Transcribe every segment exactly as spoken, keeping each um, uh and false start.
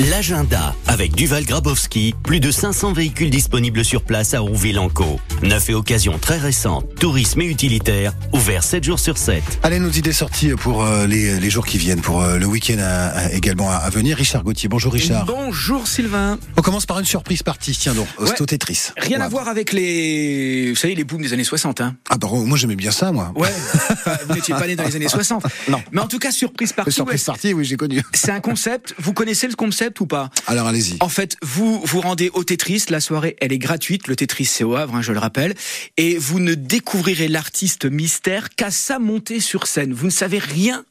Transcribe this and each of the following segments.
L'agenda avec Duval Grabowski, plus de cinq cents véhicules disponibles sur place à Rouville-en-Caux. Neuf et occasions très récentes, tourisme et utilitaire, ouvert sept jours sur sept. Allez, nos idées sorties pour euh, les, les jours qui viennent, pour euh, le week-end à, à, également à, à venir. Richard Gauthier, bonjour Richard. Bonjour Sylvain. On commence par une surprise partie, tiens donc, ouais. Sto-Tetris. Rien ouais. à voir avec les, vous savez, les booms des années soixante. Hein. Ah bah moi j'aimais bien ça moi. Ouais, vous n'étiez pas né dans les années soixante. Non. Mais en tout cas, surprise partie. Surprise ouais. partie, oui j'ai connu. C'est un concept, vous connaissez le concept ou pas ? Alors allez-y. En fait, vous vous rendez au Tetris, la soirée elle est gratuite, le Tetris c'est au Havre, hein, je le rappelle, et vous ne découvrirez l'artiste mystère qu'à sa montée sur scène. Vous ne savez rien,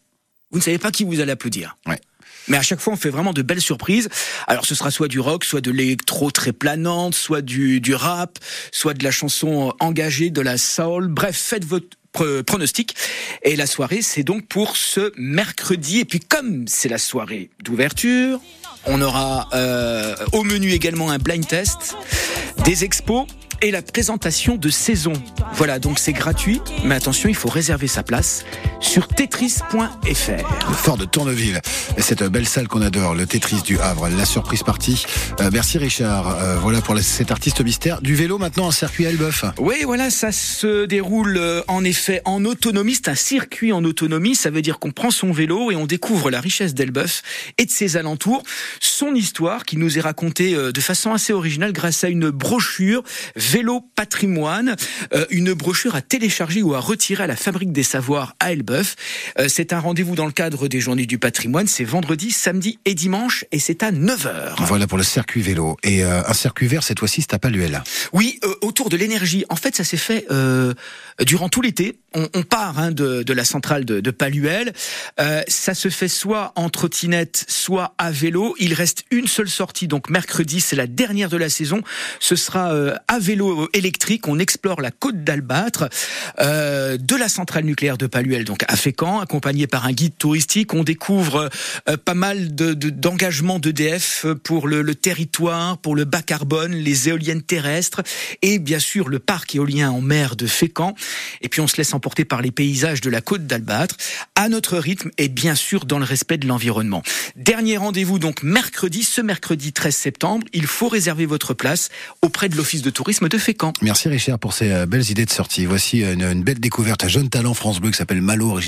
vous ne savez pas qui vous allez applaudir. Ouais. Mais à chaque fois, on fait vraiment de belles surprises. Alors, ce sera soit du rock, soit de l'électro très planante, soit du, du rap, soit de la chanson engagée, de la soul. Bref, faites votre pronostic. Et la soirée, c'est donc pour ce mercredi. Et puis, comme c'est la soirée d'ouverture, on aura euh, au menu également un blind test, des expos et la présentation de saison. Voilà, donc c'est gratuit, mais attention, il faut réserver sa place sur tetris point f r. Le Fort de Tourneville, cette belle salle qu'on adore, le Tetris du Havre, la surprise partie. Euh, merci Richard, euh, voilà pour la, cet artiste mystère. Du vélo maintenant en circuit Elbeuf. Oui, voilà, ça se déroule euh, en effet en autonomie, c'est un circuit en autonomie, ça veut dire qu'on prend son vélo et on découvre la richesse d'Elbeuf et de ses alentours. Son histoire qui nous est racontée euh, de façon assez originale grâce à une brochure Vélo patrimoine, euh, une brochure à télécharger ou à retirer à la Fabrique des Savoirs à Elbeuf. Euh, c'est un rendez-vous dans le cadre des Journées du patrimoine. C'est vendredi, samedi et dimanche et c'est à neuf heures. Voilà pour le circuit vélo. Et euh, un circuit vert, cette fois-ci, c'est à Paluel. Oui, euh, autour de l'énergie. En fait, ça s'est fait euh, durant tout l'été. On, on part hein, de, de la centrale de, de Paluel. Euh, ça se fait soit en trottinette, soit à vélo. Il reste une seule sortie. Donc mercredi, c'est la dernière de la saison. Ce sera euh, à vélo. Électrique, on explore la côte d'Albâtre euh, de la centrale nucléaire de Paluel, donc à Fécamp, accompagné par un guide touristique. On découvre euh, pas mal de, de, d'engagements d'E D F pour le, le territoire, pour le bas carbone, les éoliennes terrestres et bien sûr le parc éolien en mer de Fécamp. Et puis on se laisse emporter par les paysages de la côte d'Albâtre à notre rythme et bien sûr dans le respect de l'environnement. Dernier rendez-vous donc mercredi, ce mercredi treize septembre. Il faut réserver votre place auprès de l'Office de tourisme de Fécamp. Merci Richard pour ces belles idées de sortie. Voici une, une belle découverte, un jeune talent France Bleu qui s'appelle Malo.